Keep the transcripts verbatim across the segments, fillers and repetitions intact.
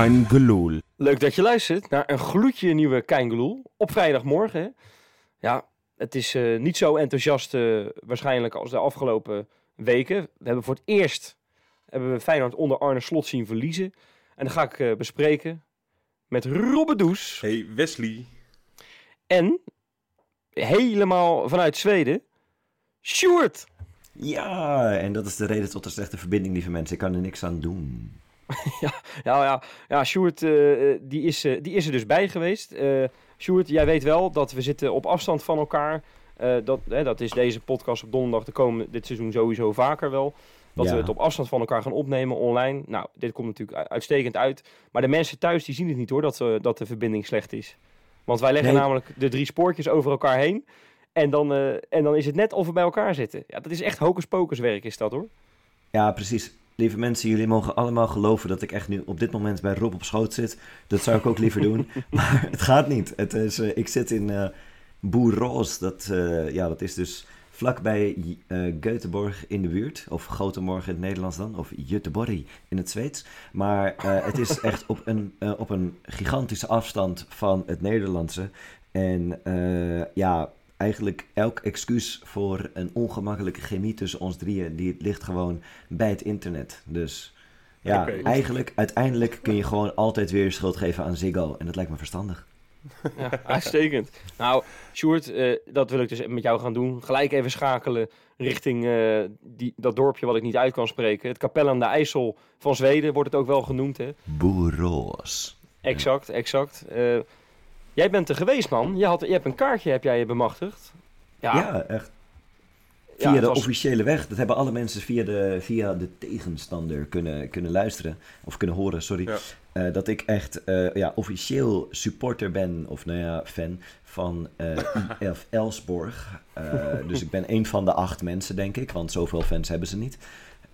Kein Gelul. Leuk dat je luistert naar een gloedje nieuwe Kein Gelul op vrijdagmorgen. Hè? Ja, het is uh, niet zo enthousiast uh, waarschijnlijk als de afgelopen weken. We hebben voor het eerst hebben we Feyenoord onder Arne Slot zien verliezen. En dat ga ik uh, bespreken met Robbedoes. Hey Wesley. En helemaal vanuit Zweden, Sjoerd. Ja, en dat is de reden tot de slechte verbinding, lieve mensen. Ik kan er niks aan doen. ja, ja, ja, ja, Sjoerd, uh, die, is, uh, die is er dus bij geweest. Uh, Sjoerd, jij weet wel dat we zitten op afstand van elkaar. Uh, dat, hè, dat is deze podcast op donderdag te komen, dit seizoen sowieso vaker wel. Dat ja. we het op afstand van elkaar gaan opnemen online. Nou, dit komt natuurlijk uitstekend uit. Maar de mensen thuis die zien het niet hoor, dat, uh, dat de verbinding slecht is. Want wij leggen nee. namelijk de drie spoortjes over elkaar heen. En dan, uh, en dan is het net of we bij elkaar zitten. Ja, dat is echt hocus-pocuswerk is dat hoor. Ja, precies. Lieve mensen, jullie mogen allemaal geloven dat ik echt nu op dit moment bij Rob op schoot zit. Dat zou ik ook liever doen. Maar het gaat niet. Het is, uh, ik zit in uh, Borås. Dat, uh, ja, dat is dus vlakbij uh, Göteborg in de buurt. Of Göteborg in het Nederlands dan. Of Jutteborg in het Zweeds. Maar uh, het is echt op een, uh, op een gigantische afstand van het Nederlandse. En uh, ja... Eigenlijk elk excuus voor een ongemakkelijke chemie tussen ons drieën, die ligt gewoon bij het internet. Dus ja, okay, eigenlijk uiteindelijk kun je gewoon altijd weer schuld geven aan Ziggo. En dat lijkt me verstandig. Ja, uitstekend. Nou, Sjoerd, uh, dat wil ik dus met jou gaan doen. Gelijk even schakelen richting uh, die, dat dorpje wat ik niet uit kan spreken. Het Capelle aan de IJssel van Zweden wordt het ook wel genoemd, hè? Borås. Exact, exact. Uh, Jij bent er geweest, man. Je, had, je hebt een kaartje heb jij je bemachtigd. Ja, ja echt. Via ja, de was... officiële weg. Dat hebben alle mensen via de, via de tegenstander kunnen, kunnen luisteren. Of kunnen horen, sorry. Ja. Uh, dat ik echt uh, ja, officieel supporter ben, of nou ja, fan, van uh, I F Elfsborg. Uh, dus ik ben een van de acht mensen, denk ik. Want zoveel fans hebben ze niet.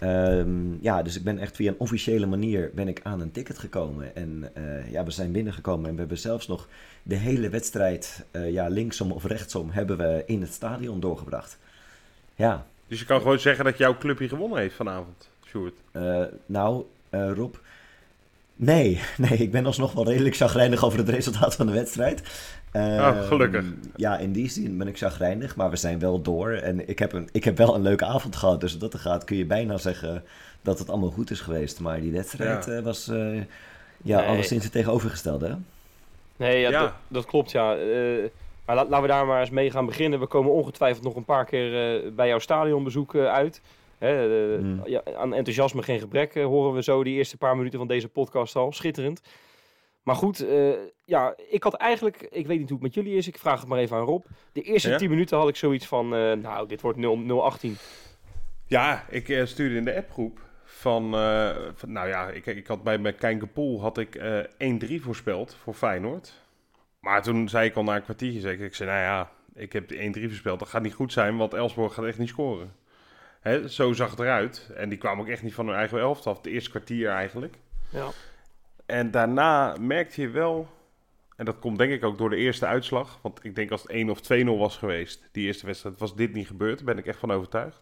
Um, ja, dus ik ben echt via een officiële manier ben ik aan een ticket gekomen. En uh, ja, we zijn binnengekomen en we hebben zelfs nog de hele wedstrijd, uh, ja, linksom of rechtsom, hebben we in het stadion doorgebracht. Ja. Dus je kan gewoon zeggen dat jouw club hier gewonnen heeft vanavond, Sjoerd? Uh, nou, uh, Rob... Nee, nee, ik ben alsnog wel redelijk chagrijnig over het resultaat van de wedstrijd. Uh, oh, gelukkig. Ja, in die zin ben ik chagrijnig, maar we zijn wel door. En ik heb, een, ik heb wel een leuke avond gehad, dus dat er gaat kun je bijna zeggen dat het allemaal goed is geweest. Maar die wedstrijd ja. uh, was uh, ja, nee. alleszins het tegenovergestelde. Hè? Nee, ja, ja. Dat, dat klopt, ja. Uh, maar la, laten we daar maar eens mee gaan beginnen. We komen ongetwijfeld nog een paar keer uh, bij jouw stadionbezoek uh, uit. Hè, uh, mm. ja, aan enthousiasme geen gebrek, uh, horen we zo die eerste paar minuten van deze podcast al. Schitterend. Maar goed, uh, ja, ik had eigenlijk, ik weet niet hoe het met jullie is, ik vraag het maar even aan Rob. De eerste ja? tien minuten had ik zoiets van, uh, nou, dit wordt nul achttien. Ja, ik uh, stuurde in de appgroep van, uh, van nou ja, ik, ik had bij mijn Kijngepoel had ik uh, één drie voorspeld voor Feyenoord. Maar toen zei ik al na een kwartiertje, zei ik, ik zei, nou ja, ik heb één drie voorspeld, dat gaat niet goed zijn, want Elfsborg gaat echt niet scoren. He, zo zag het eruit. En die kwamen ook echt niet van hun eigen helft af. Het eerste kwartier eigenlijk. Ja. En daarna merkte je wel... En dat komt denk ik ook door de eerste uitslag. Want ik denk als het één of twee nul was geweest... die eerste wedstrijd, was dit niet gebeurd. Daar ben ik echt van overtuigd.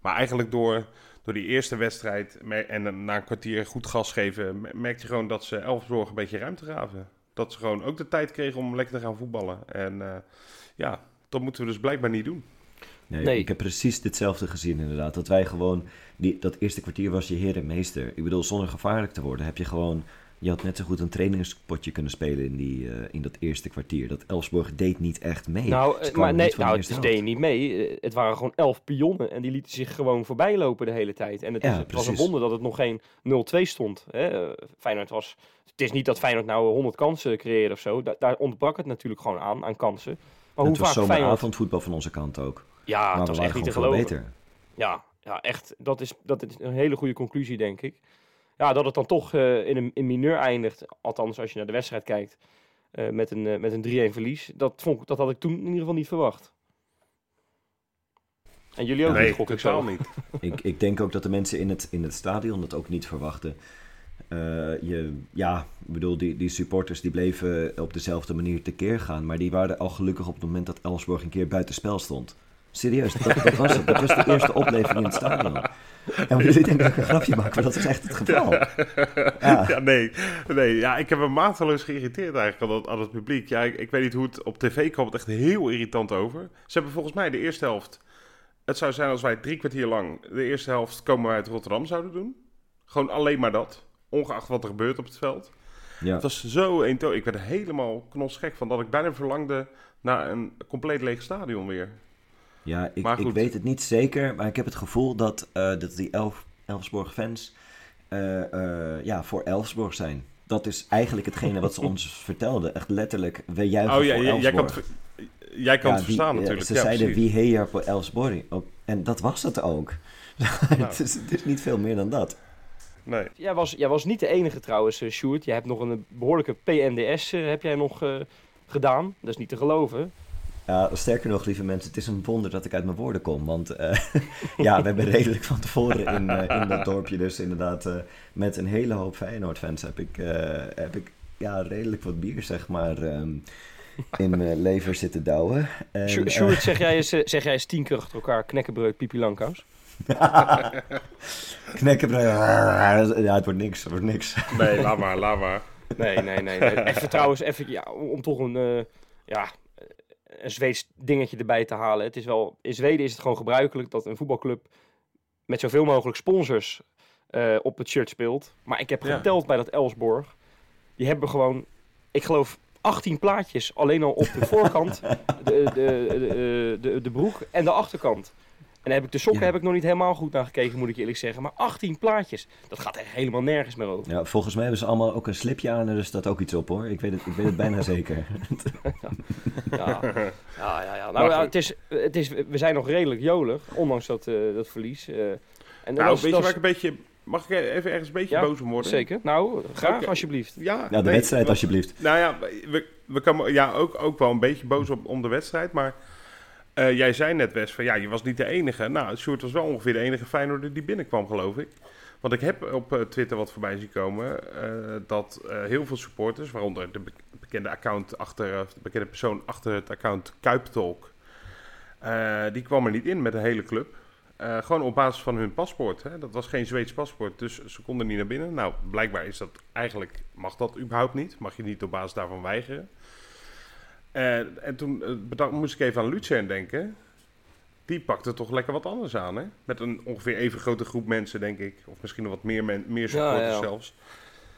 Maar eigenlijk door, door die eerste wedstrijd... en na een kwartier goed gas geven... merkte je gewoon dat ze Elfsborg een beetje ruimte gaven. Dat ze gewoon ook de tijd kregen om lekker te gaan voetballen. En uh, ja, dat moeten we dus blijkbaar niet doen. Nee, nee. Ik heb precies ditzelfde gezien inderdaad. Dat wij gewoon, die, dat eerste kwartier was je heer en meester. Ik bedoel, zonder gevaarlijk te worden heb je gewoon... Je had net zo goed een trainingspotje kunnen spelen in, die, uh, in dat eerste kwartier. Dat Elfsborg deed niet echt mee. Nou, maar nee, nou, het deed niet mee. Het waren gewoon elf pionnen en die lieten zich gewoon voorbij lopen de hele tijd. En het, ja, is, het was een wonder dat het nog geen nul twee stond. Hè? Feyenoord was... Het is niet dat Feyenoord nou honderd kansen creëerde of zo. Da- daar ontbrak het natuurlijk gewoon aan, aan kansen. Maar hoe vaak Feyenoord... Het was zo'n avondvoetbal van onze kant ook. Ja, dat was echt niet te geloven. Beter. Ja, ja, echt. Dat is, dat is een hele goede conclusie, denk ik. Ja, dat het dan toch uh, in een in mineur eindigt. Althans, als je naar de wedstrijd kijkt. Uh, met een, uh, met een drie-een verlies. Dat, vond, dat had ik toen in ieder geval niet verwacht. En jullie ook nee, niet, gok ik zo. Niet. ik, ik denk ook dat de mensen in het, in het stadion dat ook niet verwachten. Uh, je, ja, ik bedoel, die, die supporters die bleven op dezelfde manier tekeer gaan. Maar die waren al gelukkig op het moment dat Elfsborg een keer buitenspel stond. Serieus, dat, dat, was het. Dat was de eerste oplevering in het stadion. En jullie denken dat ik een grapje maak, maar dat is echt het geval. Ja, ja. ja nee. nee ja, ik heb me mateloos geïrriteerd eigenlijk aan het, aan het publiek. Ja, ik, ik weet niet hoe het op tv kwam, het echt heel irritant over. Ze hebben volgens mij de eerste helft... Het zou zijn als wij drie kwartier lang de eerste helft komen wij uit Rotterdam zouden doen. Gewoon alleen maar dat. Ongeacht wat er gebeurt op het veld. Ja. Het was zo eentonig. Ik werd er helemaal knosgek van dat ik bijna verlangde naar een compleet leeg stadion weer. Ja, ik, ik weet het niet zeker, maar ik heb het gevoel dat, uh, dat die Elf, Elfsborg fans uh, uh, ja, voor Elfsborg zijn. Dat is eigenlijk hetgene wat ze ons vertelden. Echt letterlijk, we juichen oh, ja, voor Elfsborg. Jij kan het, jij kan ja, het verstaan wie, natuurlijk. Ze ja, zeiden, wie heer voor Elfsborg. En dat was het ook. Nou. het, is, het is niet veel meer dan dat. Nee. Jij, was, jij was niet de enige trouwens, Sjoerd. Je hebt nog een behoorlijke P N D S heb jij nog, uh, gedaan. Dat is niet te geloven. Ja, sterker nog, lieve mensen, het is een wonder dat ik uit mijn woorden kom. Want uh, ja, we hebben redelijk van tevoren in, uh, in dat dorpje dus inderdaad... Uh, met een hele hoop Feyenoord-fans heb ik, uh, heb ik ja, redelijk wat bier, zeg maar, um, in mijn lever zitten douwen. En, Sjoerd, uh, Sjoerd, zeg jij eens, zeg jij eens tien keer achter elkaar knekkenbreuk, pipi langkous? Knekkenbreuk, ja, het wordt niks, het wordt niks. Nee, laat maar, laat maar. Nee, nee, nee. nee. Even trouwens, even, ja, om toch een... Uh, ja. een Zweeds dingetje erbij te halen. Het is wel, in Zweden is het gewoon gebruikelijk dat een voetbalclub met zoveel mogelijk sponsors uh, op het shirt speelt. Maar ik heb geteld ja. bij dat Elfsborg. Die hebben gewoon, ik geloof, achttien plaatjes alleen al op de voorkant, de, de, de, de, de broek en de achterkant. En heb ik de sokken ja. heb ik nog niet helemaal goed naar gekeken, moet ik je eerlijk zeggen. Maar achttien plaatjes, dat gaat echt helemaal nergens meer over. Ja, volgens mij hebben ze allemaal ook een slipje aan en er staat ook iets op, hoor. Ik weet het, ik weet het bijna zeker. ja, ja, ja. ja. Nou, nou, het is, het is, we zijn nog redelijk jolig, ondanks dat, uh, dat verlies. Uh, en nou, dat was, weet je waar ik een beetje... Mag ik even ergens een beetje ja, boos om worden? Zeker. Nou, graag okay. alsjeblieft. Ja, ja de nee, wedstrijd alsjeblieft. Nou ja, we, we komen ja, ook, ook wel een beetje boos op, om de wedstrijd, maar... Uh, jij zei net, Wes, van ja, je was niet de enige. Nou, Sjoerd was wel ongeveer de enige Feyenoorder die binnenkwam, geloof ik. Want ik heb op uh, Twitter wat voorbij zien komen... Uh, dat uh, heel veel supporters, waaronder de bekende, account achter, uh, de bekende persoon achter het account Kuip Talk... Uh, die kwam er niet in met de hele club. Uh, gewoon op basis van hun paspoort. Hè? Dat was geen Zweeds paspoort, dus ze konden niet naar binnen. Nou, blijkbaar is dat eigenlijk... mag dat überhaupt niet. Mag je niet op basis daarvan weigeren. Uh, en toen uh, bedacht, moest ik even aan Luzern denken. Die pakte toch lekker wat anders aan, hè? Met een ongeveer even grote groep mensen, denk ik. Of misschien nog wat meer, men, meer supporters ja, ja. zelfs.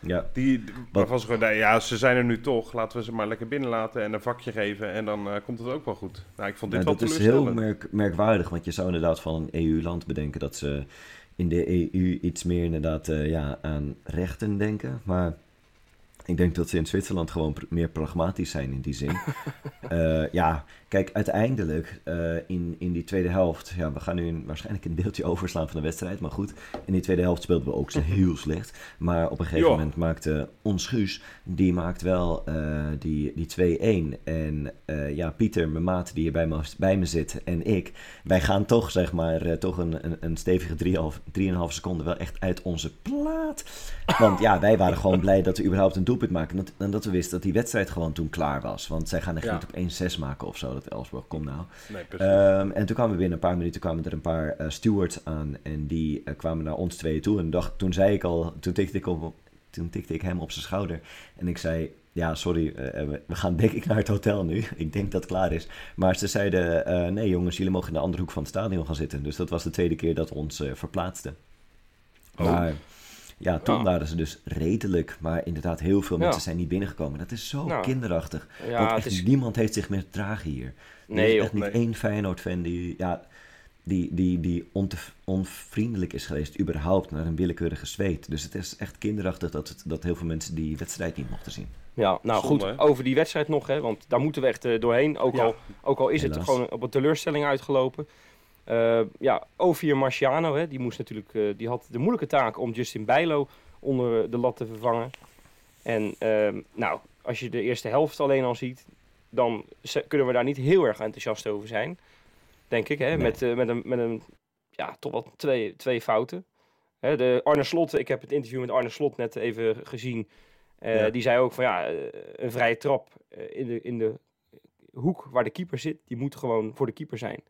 Ja. Die, waarvan ze gewoon, ja, ze zijn er nu toch. Laten we ze maar lekker binnenlaten en een vakje geven. En dan uh, komt het ook wel goed. Nou, ik vond dit ja, wel teleurstellend. Dat is heel merk, merkwaardig. Want je zou inderdaad van een E U-land bedenken... dat ze in de E U iets meer inderdaad uh, ja, aan rechten denken. Maar... ik denk dat ze in Zwitserland gewoon pr- meer pragmatisch zijn in die zin. uh, ja, kijk, uiteindelijk uh, in, in die tweede helft... ja, we gaan nu een, waarschijnlijk een deeltje overslaan van de wedstrijd, maar goed. In die tweede helft speelden we ook heel slecht. Maar op een gegeven jo. moment maakte ons Guus, die maakt wel uh, die, die twee-één. En uh, ja, Pieter, mijn maat die hier bij me, bij me zit en ik... wij gaan toch, zeg maar, uh, toch een, een, een stevige drie komma vijf seconden wel echt uit onze plaat. Want ja, wij waren gewoon blij dat we überhaupt een doel maken, dat, en dat we wisten dat die wedstrijd gewoon toen klaar was. Want zij gaan echt ja. niet op één zes maken of zo, dat Elfsborg, kom nou. Nee, um, en toen kwamen we binnen een paar minuten, kwamen er een paar uh, stewards aan en die uh, kwamen naar ons tweeën toe. En dacht, toen zei ik al, toen tikte ik, op, toen tikte ik hem op zijn schouder en ik zei, ja, sorry, uh, we gaan denk ik naar het hotel nu. Ik denk dat het klaar is. Maar ze zeiden, uh, nee jongens, jullie mogen in de andere hoek van het stadion gaan zitten. Dus dat was de tweede keer dat we ons uh, verplaatsten. Oh. Maar... ja, toen ja. waren ze dus redelijk, maar inderdaad heel veel mensen ja. zijn niet binnengekomen. Dat is zo ja. kinderachtig, ja, want echt is... niemand heeft zich meer te dragen hier. Nee, er is echt joh, niet nee. één Feyenoord-fan die, ja, die, die, die ontef- onvriendelijk is geweest überhaupt naar een willekeurige zweet. Dus het is echt kinderachtig dat, het, dat heel veel mensen die wedstrijd niet mochten zien. Ja, nou Zonde, goed, hè? Over die wedstrijd nog, hè, want daar moeten we echt uh, doorheen. Ook, ja. al, ook al is Helaas. het gewoon op een teleurstelling uitgelopen. Uh, ja, Ophir Marciano, hè, die, moest natuurlijk, uh, die had de moeilijke taak om Justin Bijlo onder de lat te vervangen. En uh, nou, als je de eerste helft alleen al ziet, dan z- kunnen we daar niet heel erg enthousiast over zijn. Denk ik, hè, nee. met, uh, met een, met een ja, toch wel twee, twee fouten. Hè, de Arne Slot, ik heb het interview met Arne Slot net even gezien. Uh, ja. Die zei ook van ja, een vrije trap in de, in de hoek waar de keeper zit, die moet gewoon voor de keeper zijn.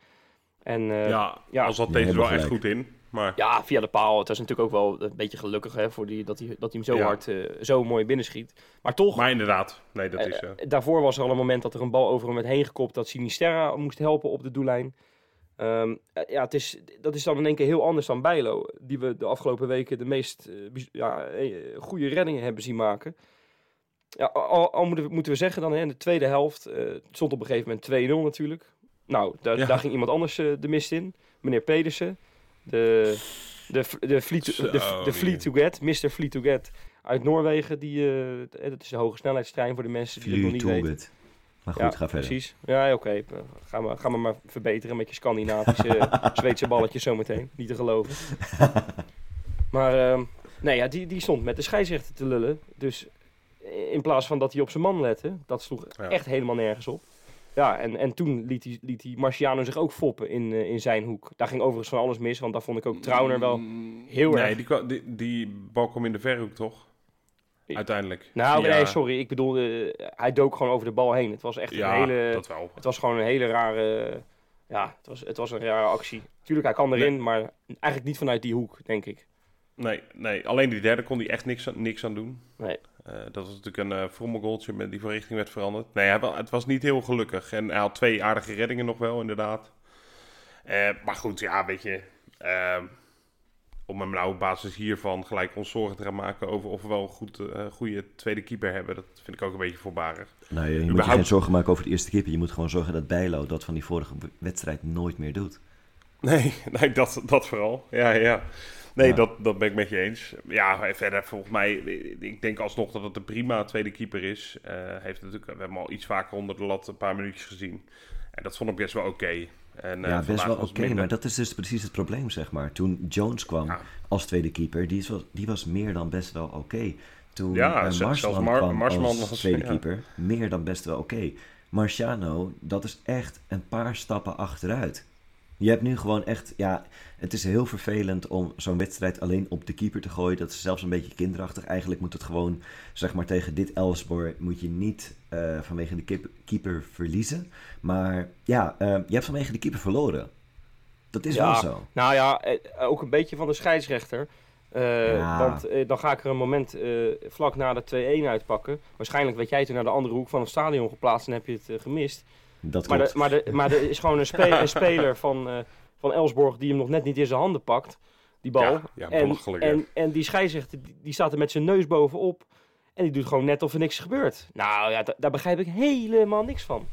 En, uh, ja, ja, als dat deed er wel echt goed in. Maar... Ja, via de paal. Het was natuurlijk ook wel een beetje gelukkig hè, voor die, dat hij die, dat die hem zo ja. hard, uh, zo mooi binnenschiet. Maar toch... Maar inderdaad. Nee, dat uh, is, uh... Daarvoor was er al een moment dat er een bal over hem werd heen gekopt... dat Sinisterra moest helpen op de doellijn. Um, ja, het is, dat is dan in één keer heel anders dan Bijlo... die we de afgelopen weken de meest uh, ja, goede reddingen hebben zien maken. Ja, al, al moeten we zeggen dan, hè, in de tweede helft... Uh, het stond op een gegeven moment twee nul natuurlijk... Nou, daar, ja. daar ging iemand anders uh, de mist in. Meneer Pedersen. De, de, de, Flytoget, de, de Flytoget, mister Flytoget uit Noorwegen. Die, uh, dat is de hoge snelheidstrein voor de mensen die Flytoget. Dat nog niet weten. Maar goed, ja, ga verder. Precies. Ja, oké. Okay. Ga me, ga me maar verbeteren met je Scandinavische uh, Zweedse balletjes zometeen. Niet te geloven. Maar um, nee, ja, die, die stond met de scheidsrechter te lullen. Dus in plaats van dat hij op zijn man lette, dat sloeg ja. echt helemaal nergens op. Ja, en, en toen liet die, liet die Marciano zich ook foppen in, uh, in zijn hoek. Daar ging overigens van alles mis, want daar vond ik ook Trauner wel heel nee, erg... Nee, die, die bal kwam in de verhoek, toch? Uiteindelijk. Nou, ja. nee, sorry. Ik bedoel, uh, hij dook gewoon over de bal heen. Het was echt ja, een hele... dat wel. Het was gewoon een hele rare... Uh, ja, het was, het was een rare actie. Tuurlijk, hij kan erin, nee. maar eigenlijk niet vanuit die hoek, denk ik. Nee, nee. Alleen die derde kon hij echt niks, niks aan doen. Nee. Uh, dat was natuurlijk een uh, frommel goaltje met die van richting werd veranderd. Nee, hij, het was niet heel gelukkig. En hij had twee aardige reddingen nog wel, inderdaad. Uh, maar goed, ja, weet je... Uh, om hem nou op basis hiervan gelijk ons zorgen te gaan maken... over of we wel een goed, uh, goede tweede keeper hebben... dat vind ik ook een beetje voorbarig. Nou, je, je Überhaupt... moet je geen zorgen maken over de eerste keeper. Je moet gewoon zorgen dat Bijlo dat van die vorige wedstrijd nooit meer doet. Nee, nee dat, dat vooral. Ja, ja. Nee, ja. dat, dat ben ik met je eens. Ja, verder volgens mij... Ik denk alsnog dat het een prima tweede keeper is. Uh, heeft natuurlijk, we hebben hem al iets vaker onder de lat een paar minuutjes gezien. En dat vond ik best wel oké. Okay. Uh, ja, best wel oké, okay, maar dat is dus precies het probleem, zeg maar. Toen Jones kwam ja. als tweede keeper, die, is wel, die was meer dan best wel oké. Okay. Toen ja, uh, Marsman Mar- kwam Marsman als tweede was, keeper, ja. meer dan best wel oké. Okay. Marciano, dat is echt een paar stappen achteruit. Je hebt nu gewoon echt, ja, het is heel vervelend om zo'n wedstrijd alleen op de keeper te gooien. Dat is zelfs een beetje kinderachtig. Eigenlijk moet het gewoon, zeg maar, tegen dit Elfsborg moet je niet uh, vanwege de keeper verliezen. Maar ja, uh, je hebt vanwege de keeper verloren. Dat is ja, wel zo. Nou ja, ook een beetje van de scheidsrechter. Uh, ja. Want uh, dan ga ik er een moment uh, vlak na de twee-een uitpakken. Waarschijnlijk werd jij toen naar de andere hoek van het stadion geplaatst en heb je het uh, gemist. Dat maar, de, maar, de, maar er is gewoon een, spe, een speler van, uh, van Elfsborg die hem nog net niet in zijn handen pakt, die bal. Ja, ja, en, en, en die scheidsrechter die staat er met zijn neus bovenop en die doet gewoon net of er niks gebeurt. Nou ja, d- daar begrijp ik helemaal niks van.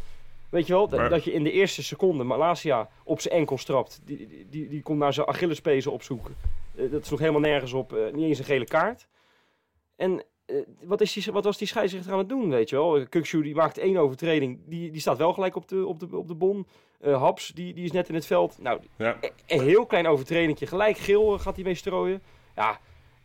Weet je wel, d- maar... dat je in de eerste seconde Malacia op zijn enkel strapt, die, die, die, die komt naar zijn Achillespezen opzoeken. Uh, dat sloeg helemaal nergens op, uh, niet eens een gele kaart. En... Uh, wat, is die, wat was die scheidsrechter aan het doen, weet je wel? Kukshu, die maakt één overtreding. Die, die staat wel gelijk op de, op de, op de bon. Uh, Haps, die, die is net in het veld. Nou, ja. een, een heel klein overtredingtje. Gelijk geel uh, gaat hij mee strooien. Ja,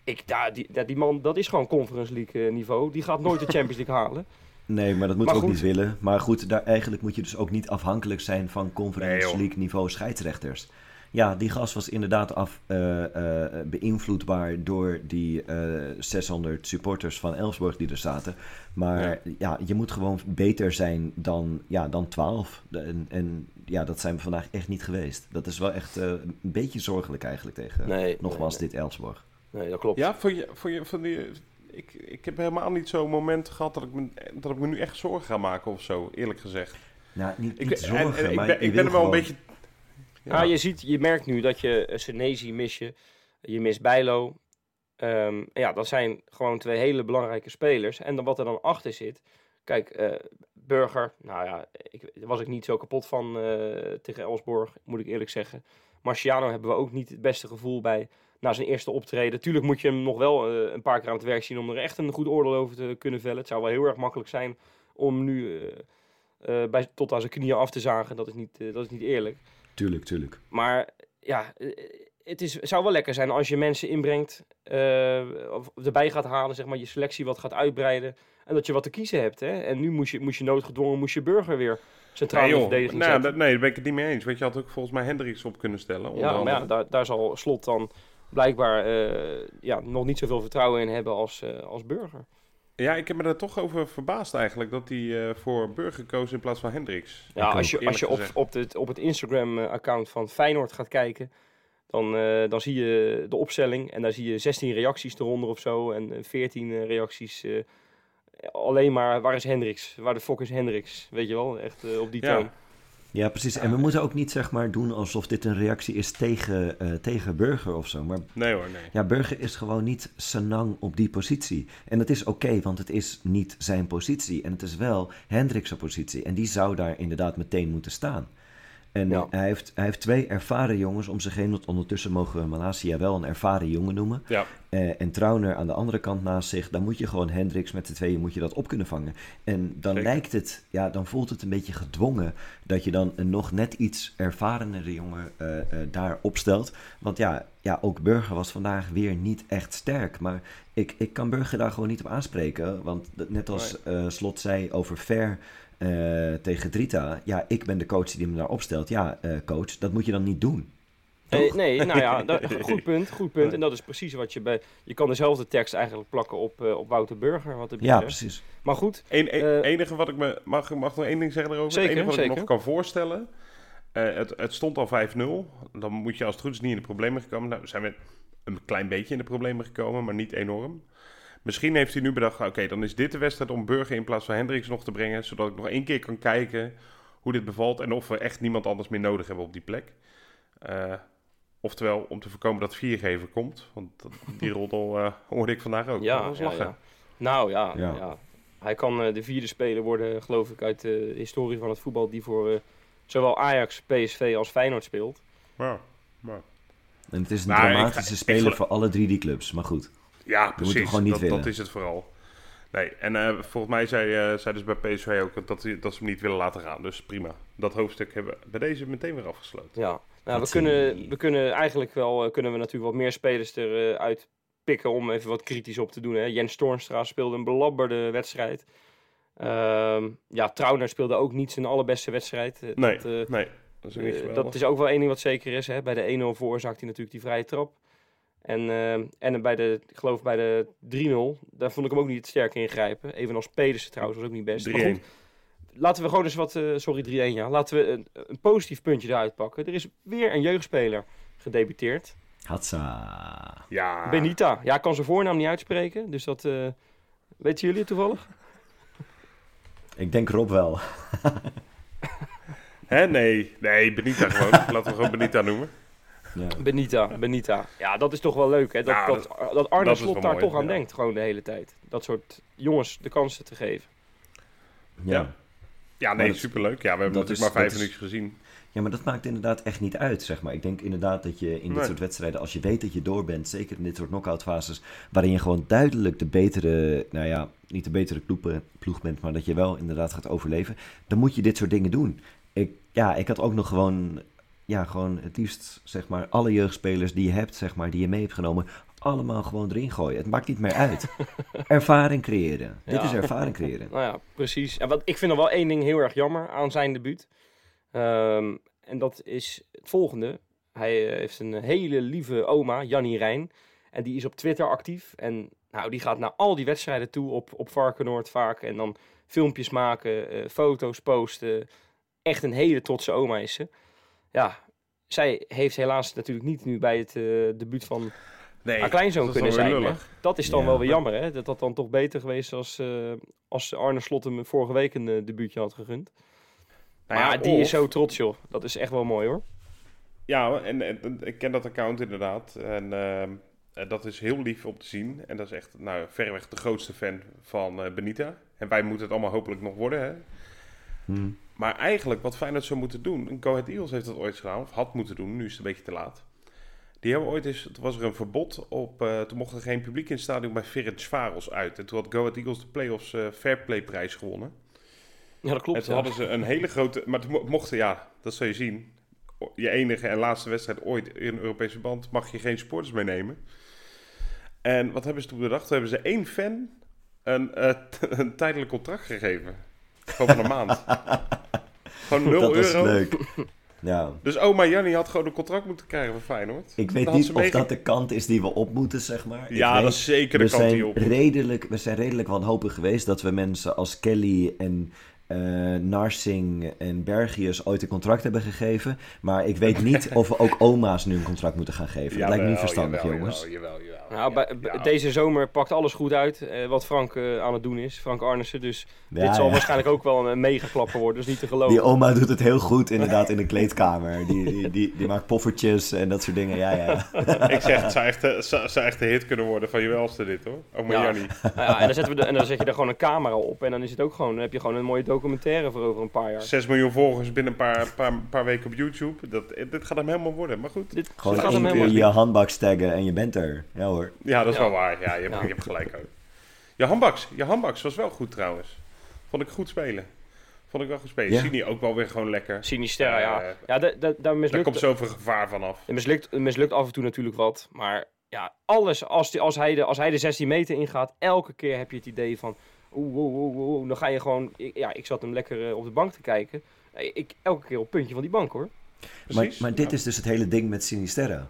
ik, da, die, da, die man, dat is gewoon Conference League uh, niveau. Die gaat nooit de Champions League halen. Nee, maar dat moeten we ook goed. niet willen. Maar goed, daar, eigenlijk moet je dus ook niet afhankelijk zijn van Conference nee, League niveau scheidsrechters. Ja, die gast was inderdaad af, uh, uh, beïnvloedbaar door die uh, zeshonderd supporters van Elfsborg die er zaten. Maar ja, ja je moet gewoon beter zijn dan, ja, dan twaalf. En, en ja, dat zijn we vandaag echt niet geweest. Dat is wel echt uh, een beetje zorgelijk eigenlijk tegen, nee, nogmaals, nee, nee. dit Elfsborg. Nee, dat klopt. Ja, voor je, voor je, voor die, ik, ik heb helemaal niet zo'n moment gehad dat ik, me, dat ik me nu echt zorgen ga maken of zo, eerlijk gezegd. Nou, niet, niet ik, zorgen, en, en, maar ik ben, ik ben er wel gewoon... een beetje... Ja. Ah, je, ziet, je merkt nu dat je Senesi mis je, je mist Bijlo. Um, ja, dat zijn gewoon twee hele belangrijke spelers. En dan wat er dan achter zit... Kijk, uh, Burger, nou ja, ik, was ik niet zo kapot van uh, tegen Elfsborg, moet ik eerlijk zeggen. Marciano hebben we ook niet het beste gevoel bij na zijn eerste optreden. Tuurlijk moet je hem nog wel uh, een paar keer aan het werk zien om er echt een goed oordeel over te kunnen vellen. Het zou wel heel erg makkelijk zijn om nu uh, uh, bij, tot aan zijn knieën af te zagen. Dat is niet, uh, dat is niet eerlijk. Tuurlijk, tuurlijk. Maar ja, het is, zou wel lekker zijn als je mensen inbrengt, uh, of erbij gaat halen, zeg maar, je selectie wat gaat uitbreiden en dat je wat te kiezen hebt. Hè? En nu moest je, moest je noodgedwongen, moest je Burger weer centraal nee, verdediging nou, zetten. Nee, daar ben ik het niet mee eens. Want je had ook volgens mij Hendrix op kunnen stellen. Ja, andere. maar ja, daar, daar zal Slot dan blijkbaar uh, ja, nog niet zoveel vertrouwen in hebben als, uh, als Burger. Ja, ik heb me daar toch over verbaasd eigenlijk dat hij uh, voor Burger koos in plaats van Hendrix. Ja, als je, als je op, op, het, op het Instagram-account van Feyenoord gaat kijken, dan, uh, dan zie je de opstelling en daar zie je zestien reacties eronder of zo en veertien reacties. Uh, alleen maar, waar is Hendrix? Waar de fuck is Hendrix? Weet je wel, echt uh, op die toon. Ja. Ja, precies. En we moeten ook niet zeg maar doen alsof dit een reactie is tegen, uh, tegen Burger of zo. Maar, nee hoor, nee. Ja, Burger is gewoon niet senang op die positie. En dat is oké, okay, want het is niet zijn positie. En het is wel Hendrix' positie. En die zou daar inderdaad meteen moeten staan. En ja. hij, heeft, hij heeft twee ervaren jongens om zich heen. Want ondertussen mogen we Malaysia wel een ervaren jongen noemen. Ja. Uh, en Trauner aan de andere kant naast zich. Dan moet je gewoon Hendrix met de tweeën moet je dat op kunnen vangen. En dan Zeker. lijkt het, ja, dan voelt het een beetje gedwongen dat je dan een nog net iets ervarenere jongen uh, uh, daar opstelt. Want ja, ja, ook Burger was vandaag weer niet echt sterk. Maar ik, ik kan Burger daar gewoon niet op aanspreken. Want net als uh, Slot zei over Fair... Uh, tegen Drita, ja, ik ben de coach die me daar opstelt. Ja, uh, coach, dat moet je dan niet doen. Nee, nee, nou ja, dat, goed punt, goed punt. En dat is precies wat je bij... Je kan dezelfde tekst eigenlijk plakken op, uh, op Wouter Burger. Wat het ja, precies. Maar goed... Het uh, enige wat ik me... Mag ik nog één ding zeggen daarover? Zeker, het enige wat zeker. ik nog kan voorstellen... Uh, het, het stond al vijf nul. Dan moet je als het goed is niet in de problemen gekomen. Nou, we zijn we een klein beetje in de problemen gekomen, maar niet enorm. Misschien heeft hij nu bedacht, oké, okay, dan is dit de wedstrijd om Burger in plaats van Hendrix nog te brengen. Zodat ik nog één keer kan kijken hoe dit bevalt. En of we echt niemand anders meer nodig hebben op die plek. Uh, oftewel, om te voorkomen dat viergever komt. Want die roddel uh, hoorde ik vandaag ook. Ja, ja, ja. Nou ja, ja. ja. Hij kan uh, de vierde speler worden, geloof ik, uit de historie van het voetbal. Die voor uh, zowel Ajax, P S V als Feyenoord speelt. Ja, ja. En het is een nou, dramatische ik ga, speler ik ga... voor alle drie die clubs, maar goed. Ja, precies. Dat, dat is het vooral. Nee, en uh, volgens mij zei, uh, zei dus bij P S V ook dat, dat ze hem niet willen laten gaan. Dus prima. Dat hoofdstuk hebben we bij deze meteen weer afgesloten. Ja, nou, we, kunnen, we kunnen eigenlijk wel uh, kunnen we natuurlijk wat meer spelers eruit uh, pikken om even wat kritisch op te doen. Hè? Jens Toornstra speelde een belabberde wedstrijd. Uh, ja, Trauner speelde ook niet zijn allerbeste wedstrijd. Uh, nee, dat, uh, nee. Dat, is uh, dat is ook wel één ding wat zeker is. Hè? Bij de één nul veroorzaakt hij natuurlijk die vrije trap. En, uh, en bij de, ik geloof bij de drie nul, daar vond ik hem ook niet sterk in grijpen. Evenals Pedersen trouwens, was ook niet best. Maar goed, laten we gewoon eens wat, uh, sorry drie-één ja, laten we een, een positief puntje eruit pakken. Er is weer een jeugdspeler gedebuteerd. Hatsa. Ja. Benita. Ja, ik kan zijn voornaam niet uitspreken, dus dat uh, weten jullie toevallig? Ik denk Rob wel. Hè, nee. Nee, Benita gewoon. Laten we gewoon Benita noemen. Ja. Benita, Benita. Ja, dat is toch wel leuk, hè? Dat, ja, dat, dat, dat Arne Slot daar mooi, toch aan ja. denkt, gewoon de hele tijd. Dat soort jongens de kansen te geven. Ja, ja, ja nee, dat, superleuk. Ja, we hebben natuurlijk maar vijf minuutjes gezien. Ja, maar dat maakt inderdaad echt niet uit, zeg maar. Ik denk inderdaad dat je in dit nee. soort wedstrijden, als je weet dat je door bent, zeker in dit soort knock-outfases, waarin je gewoon duidelijk de betere, nou ja, niet de betere ploeg, ploeg bent, maar dat je wel inderdaad gaat overleven, dan moet je dit soort dingen doen. Ik, ja, ik had ook nog gewoon... Ja, gewoon het liefst, zeg maar, alle jeugdspelers die je hebt, zeg maar, die je mee hebt genomen, allemaal gewoon erin gooien. Het maakt niet meer uit. Ervaring creëren. Ja. Dit is ervaring creëren. Nou ja, precies. En wat, ik vind er wel één ding heel erg jammer aan zijn debuut. Um, en dat is het volgende. Hij uh, heeft een hele lieve oma, Jannie Rijn. En die is op Twitter actief. En nou, die gaat naar al die wedstrijden toe op, op Varkenoord vaak. En dan filmpjes maken, uh, foto's posten. Echt een hele trotse oma is ze. Ja, zij heeft helaas natuurlijk niet nu bij het uh, debuut van nee, haar kleinzoon kunnen zijn. Hè? Dat is dan ja, wel weer jammer, hè? Dat dat dan toch beter geweest als, uh, als Arne Slot hem vorige week een uh, debuutje had gegund. Nou maar ja, die of... is zo trots, joh. Dat is echt wel mooi, hoor. Ja, en, en ik ken dat account inderdaad. En uh, dat is heel lief om te zien. En dat is echt nou, verreweg de grootste fan van uh, Benita. En wij moeten het allemaal hopelijk nog worden, hè? Hmm. Maar eigenlijk, wat Feyenoord zou moeten doen... Go Ahead Eagles heeft dat ooit gedaan, of had moeten doen. Nu is het een beetje te laat. Die hebben ooit eens... Toen was er een verbod op... Uh, toen mocht er geen publiek in het stadion bij Ferencvaros uit. En toen had Go Ahead Eagles de play-offs uh, Fairplay prijs gewonnen. Ja, dat klopt. En toen ja. hadden ze een hele grote... Maar toen mochten, ja, dat zul je zien. Je enige en laatste wedstrijd ooit in een Europees verband... mag je geen supporters meenemen. En wat hebben ze toen bedacht? Toen hebben ze één fan een, uh, t- een tijdelijk contract gegeven. Gewoon van een maand. Gewoon nul euro. Dat is leuk. Ja. Dus oma Jannie had gewoon een contract moeten krijgen van Feyenoord. Ik weet niet of meege... dat de kant is die we op moeten, zeg maar. Ja, weet, dat is zeker de kant die op moet. Redelijk, we zijn redelijk wanhopig geweest dat we mensen als Kelly en uh, Narsing en Bergius ooit een contract hebben gegeven. Maar ik weet niet of we ook oma's nu een contract moeten gaan geven. Ja, dat lijkt me niet verstandig, jawel, jongens. Jawel, jawel, jawel, nou, ja, bij, ja. Deze zomer pakt alles goed uit uh, wat Frank uh, aan het doen is. Frank Arnissen, dus ja, dit zal ja. waarschijnlijk ook wel een megaklapper worden. Dus niet te geloven. Die oma doet het heel goed inderdaad in de kleedkamer. Die, die, die, die maakt poffertjes en dat soort dingen. Ja, ja. Ik zeg, het zou echt, zou, zou echt de hit kunnen worden van Jewelste dit, hoor. Oma ja. Jannie. Ja, en, dan zetten we de, en dan zet je er gewoon een camera op en dan is het ook gewoon, dan heb je gewoon een mooie documentaire voor over een paar jaar. zes miljoen volgers binnen een paar, paar, paar weken op YouTube. Dat, dit gaat hem helemaal worden, maar goed. Dit, gewoon gaat hem helemaal je handbak staggen en je bent er. Ja hoor. Ja, dat is ja. wel waar. Ja, je hebt, ja. je hebt gelijk ook. Je handbaks, je handbaks was wel goed trouwens. Vond ik goed spelen. Vond ik wel goed spelen. Ja. Sini ook wel weer gewoon lekker. Sinisterra, ja. ja. ja da, da, da mislukt, daar komt zoveel gevaar vanaf. Het mislukt, mislukt af en toe natuurlijk wat, maar ja, alles. Als, die, als, hij de, als hij de zestien meter ingaat, elke keer heb je het idee van Oeh, oeh, oeh, oeh, dan ga je gewoon... Ik, ja, ik zat hem lekker uh, op de bank te kijken. Ik, elke keer op het puntje van die bank, hoor. Maar, maar dit ja. is dus het hele ding met Sinisterra.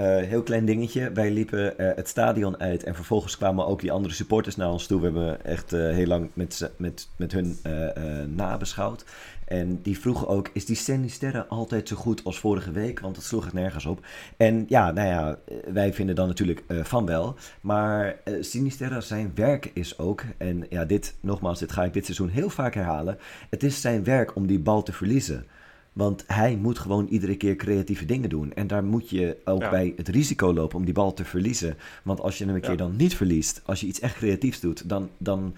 Uh, heel klein dingetje. Wij liepen uh, het stadion uit en vervolgens kwamen ook die andere supporters naar ons toe. We hebben echt uh, heel lang met, met, met hun uh, uh, nabeschouwd. En die vroegen ook, is die Sinisterra altijd zo goed als vorige week? Want dat sloeg het nergens op. En ja, nou ja, wij vinden dan natuurlijk uh, van wel. Maar uh, Sinisterra, zijn werk is ook... En ja, dit, nogmaals, dit ga ik dit seizoen heel vaak herhalen. Het is zijn werk om die bal te verliezen. Want hij moet gewoon iedere keer creatieve dingen doen. En daar moet je ook ja. bij het risico lopen om die bal te verliezen. Want als je hem een ja. keer dan niet verliest, als je iets echt creatiefs doet, dan... dan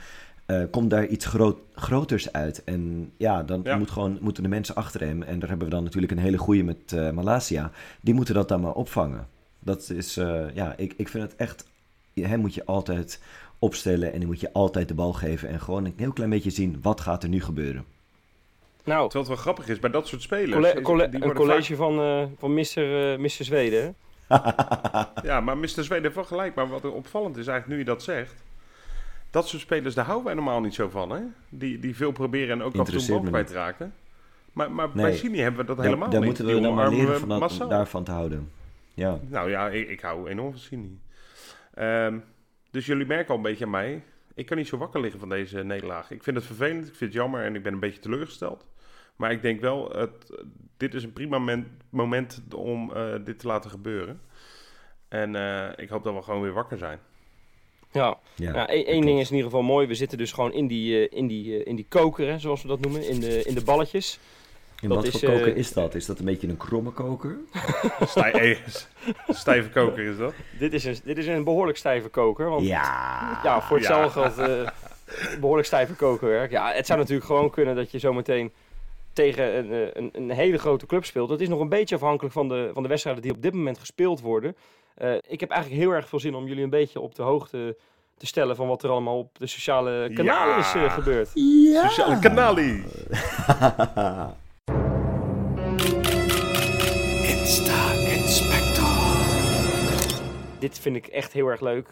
Uh, komt daar iets groot, groters uit. En ja, dan ja. Moet gewoon, moeten de mensen achter hem... en daar hebben we dan natuurlijk een hele goeie met uh, Malasia... die moeten dat dan maar opvangen. Dat is, uh, ja, ik, ik vind het echt... hem moet je altijd opstellen... en die moet je altijd de bal geven... en gewoon een heel klein beetje zien... wat gaat er nu gebeuren. Nou, terwijl het wel grappig is, bij dat soort spelers... Colle- colle- die een college vaak... van, uh, van mister Uh, mister Zweden. Ja, maar mister Zweden heeft wel gelijk. Maar wat er opvallend is eigenlijk nu je dat zegt... Dat soort spelers, daar houden wij normaal niet zo van, hè? Die, die veel proberen en ook af en toe een bal kwijtraken. Maar, maar nee. bij Sini hebben we dat da, helemaal da, da niet. Daar moeten we dan maar leren van dat, daarvan te houden. Ja. Nou ja, ik, ik hou enorm van Sini. Um, dus jullie merken al een beetje aan mij. Ik kan niet zo wakker liggen van deze nederlaag. Ik vind het vervelend, ik vind het jammer en ik ben een beetje teleurgesteld. Maar ik denk wel, het, dit is een prima moment, moment om uh, dit te laten gebeuren. En uh, ik hoop dat we gewoon weer wakker zijn. Ja, ja, ja één klopt. Ding is in ieder geval mooi. We zitten dus gewoon in die, uh, in die, uh, in die koker, hè, zoals we dat noemen, in de, in de balletjes. In dat wat is, voor koker uh, is dat? Is dat een beetje een kromme koker? Stij- stijve koker is dat? Dit is een, dit is een behoorlijk stijve koker. Want, ja. ja, voor hetzelfde ja. geld uh, behoorlijk stijve kokerwerk. Ja, het zou natuurlijk gewoon kunnen dat je zometeen tegen een, een, een hele grote club speelt. Dat is nog een beetje afhankelijk van de, van de wedstrijden die op dit moment gespeeld worden. Uh, ik heb eigenlijk heel erg veel zin om jullie een beetje op de hoogte te stellen van wat er allemaal op de sociale kanalen ja. is uh, gebeurd. Ja. Sociale kanalen. Insta-inspector. Dit vind ik echt heel erg leuk.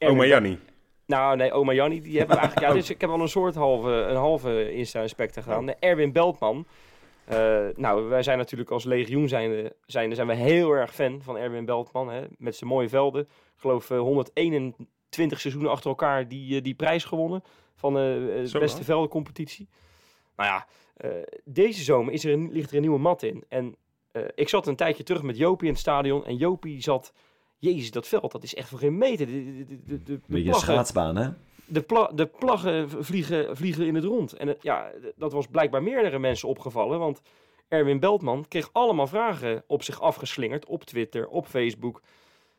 Uh, Oma Jannie. Nou, nee, Oma Jannie, die hebben we eigenlijk... Ja, dus ik heb al een soort halve, een halve Insta-inspector gedaan. Ja. Erwin Beltman. Uh, nou, wij zijn natuurlijk als legioen zijnde, zijnde zijn we heel erg fan van Erwin Beltman. Hè, met zijn mooie velden. Ik geloof uh, honderdeenentwintig seizoenen achter elkaar die, uh, die prijs gewonnen. Van uh, de beste veldencompetitie. Nou ja, uh, deze zomer is er een, ligt er een nieuwe mat in. En uh, ik zat een tijdje terug met Jopie in het stadion. En Jopie zat... Jezus, dat veld, dat is echt voor geen meter. De, de, de, de Beetje plaggen, schaatsbaan, hè? De, pla- de plaggen vliegen, vliegen in het rond. En het, ja, dat was blijkbaar meerdere mensen opgevallen. Want Erwin Beltman kreeg allemaal vragen op zich afgeslingerd. Op Twitter, op Facebook.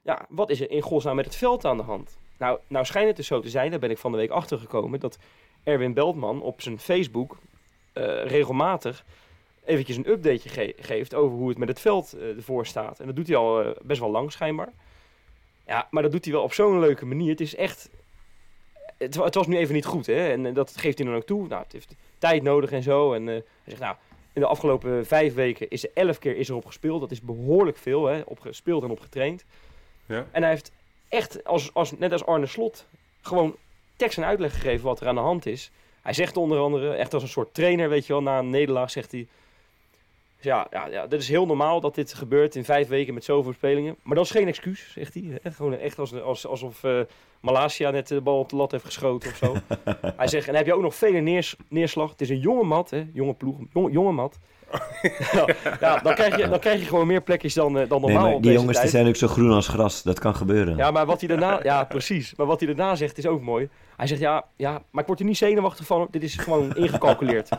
Ja, wat is er in godsnaam met het veld aan de hand? Nou, nou schijnt het dus zo te zijn, daar ben ik van de week achtergekomen... dat Erwin Beltman op zijn Facebook uh, regelmatig... eventjes een updateje ge- geeft over hoe het met het veld uh, ervoor staat. En dat doet hij al uh, best wel lang schijnbaar. Ja, maar dat doet hij wel op zo'n leuke manier. Het is echt... Het, het was nu even niet goed, hè. En, en dat geeft hij dan ook toe. Nou, het heeft tijd nodig en zo. En uh, hij zegt, nou, in de afgelopen vijf weken is er elf keer is erop gespeeld. Dat is behoorlijk veel, hè. Op gespeeld en op getraind. Ja. En hij heeft echt, als, als, net als Arne Slot, gewoon tekst en uitleg gegeven wat er aan de hand is. Hij zegt onder andere, echt als een soort trainer, weet je wel. Na een nederlaag zegt hij... Ja, ja, ja, dat is heel normaal dat dit gebeurt in vijf weken met zoveel spelingen. Maar dat is geen excuus, zegt hij. Hè? Gewoon echt als, als, alsof uh, Malacia net de bal op de lat heeft geschoten of zo. Hij zegt, en dan heb je ook nog vele neers, neerslag. Het is een jonge mat, hè? Jonge ploeg, jonge, jonge mat. ja, ja, dan, krijg je, dan krijg je gewoon meer plekjes dan, uh, dan normaal. Nee, maar die jongens die zijn ook zo groen als gras. Dat kan gebeuren. Ja, maar wat hij daarna, ja, precies. Maar wat hij daarna zegt is ook mooi. Hij zegt, ja, ja, maar ik word er niet zenuwachtig van. Dit is gewoon ingecalculeerd.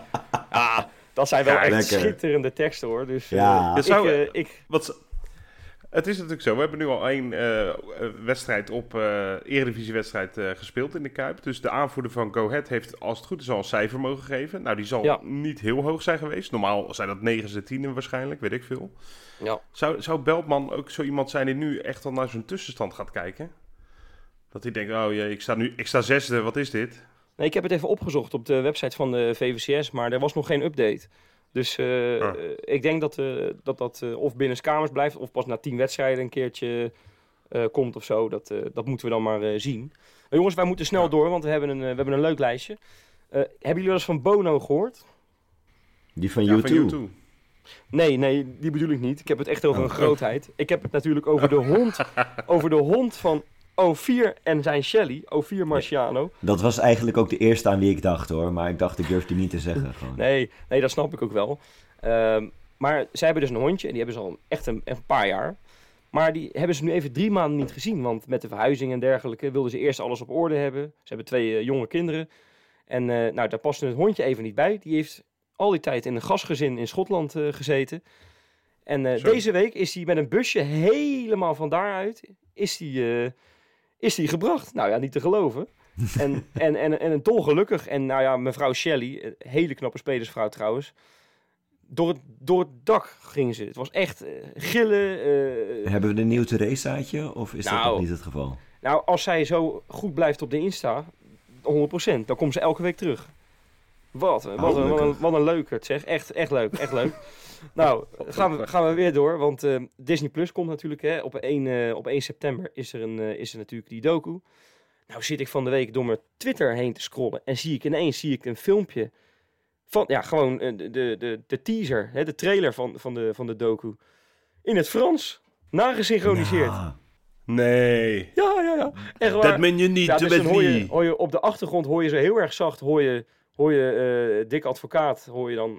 Ja. Dat zijn wel ja, echt lekker. Schitterende teksten, hoor. Dus ja. uh, ik, zou, uh, ik... Wat, het is natuurlijk zo. We hebben nu al één uh, wedstrijd op uh, eredivisiewedstrijd uh, gespeeld in de Kuip. Dus de aanvoerder van Go Ahead heeft, als het goed is, al een cijfer mogen geven. Nou, die zal ja. niet heel hoog zijn geweest. Normaal zijn dat negen en tien waarschijnlijk, weet ik veel. Ja. Zou, zou Beltman ook zo iemand zijn die nu echt al naar zo'n tussenstand gaat kijken? Dat hij denkt, oh jee, ik sta nu, ik sta zesde, wat is dit? Nee, ik heb het even opgezocht op de website van de V V C S, maar er was nog geen update. Dus uh, ja. uh, ik denk dat uh, dat, dat uh, of binnen kamers blijft of pas na tien wedstrijden een keertje uh, komt of zo. Dat, uh, dat moeten we dan maar uh, zien. Uh, jongens, wij moeten snel ja. door, want we hebben een, uh, we hebben een leuk lijstje. Uh, hebben jullie wel eens van Bono gehoord? Die van U twee? Ja, van U twee. Nee, nee, die bedoel ik niet. Ik heb het echt over oh, een grootheid. Ik heb het natuurlijk over de hond, over de hond van... Ophir en zijn Shelly, Ophir Marciano. Dat was eigenlijk ook de eerste aan wie ik dacht, hoor. Maar ik dacht, ik durf die niet te zeggen. Gewoon. Nee, nee, dat snap ik ook wel. Um, maar zij hebben dus een hondje. En die hebben ze al echt een, een paar jaar. Maar die hebben ze nu even drie maanden niet gezien. Want met de verhuizing en dergelijke wilden ze eerst alles op orde hebben. Ze hebben twee uh, jonge kinderen. En uh, nou, daar paste het hondje even niet bij. Die heeft al die tijd in een gastgezin in Schotland uh, gezeten. En uh, deze week is hij met een busje helemaal van daaruit... is hij... Uh, Is die gebracht? Nou ja, niet te geloven. En, en, en, en dolgelukkig. En nou ja, mevrouw Shelley, hele knappe spelersvrouw trouwens. Door het, door het dak ging ze. Het was echt uh, gillen. Uh... Hebben we een nieuw Theresaatje? Of is nou, dat ook niet het geval? Nou, als zij zo goed blijft op de Insta, honderd procent. Dan komt ze elke week terug. Wat, wat, oh, een, wat, een, wat een leukert, zeg. Echt, echt leuk, echt leuk. Nou, gaan we, gaan we weer door, want uh, Disney Plus komt natuurlijk, hè, op, één, uh, op één september is er, een, uh, is er natuurlijk die docu. Nou zit ik van de week door mijn Twitter heen te scrollen en zie ik ineens zie ik een filmpje van, ja, gewoon uh, de, de, de teaser, hè, de trailer van, van, de, van de docu. In het Frans, nagesynchroniseerd. Ja. Nee. Ja, ja, ja. Echt waar. Dat meen je niet, ja, dus dat hoor je, hoor je op de achtergrond hoor je zo heel erg zacht, hoor je, hoor je uh, Dick Advocaat, hoor je dan...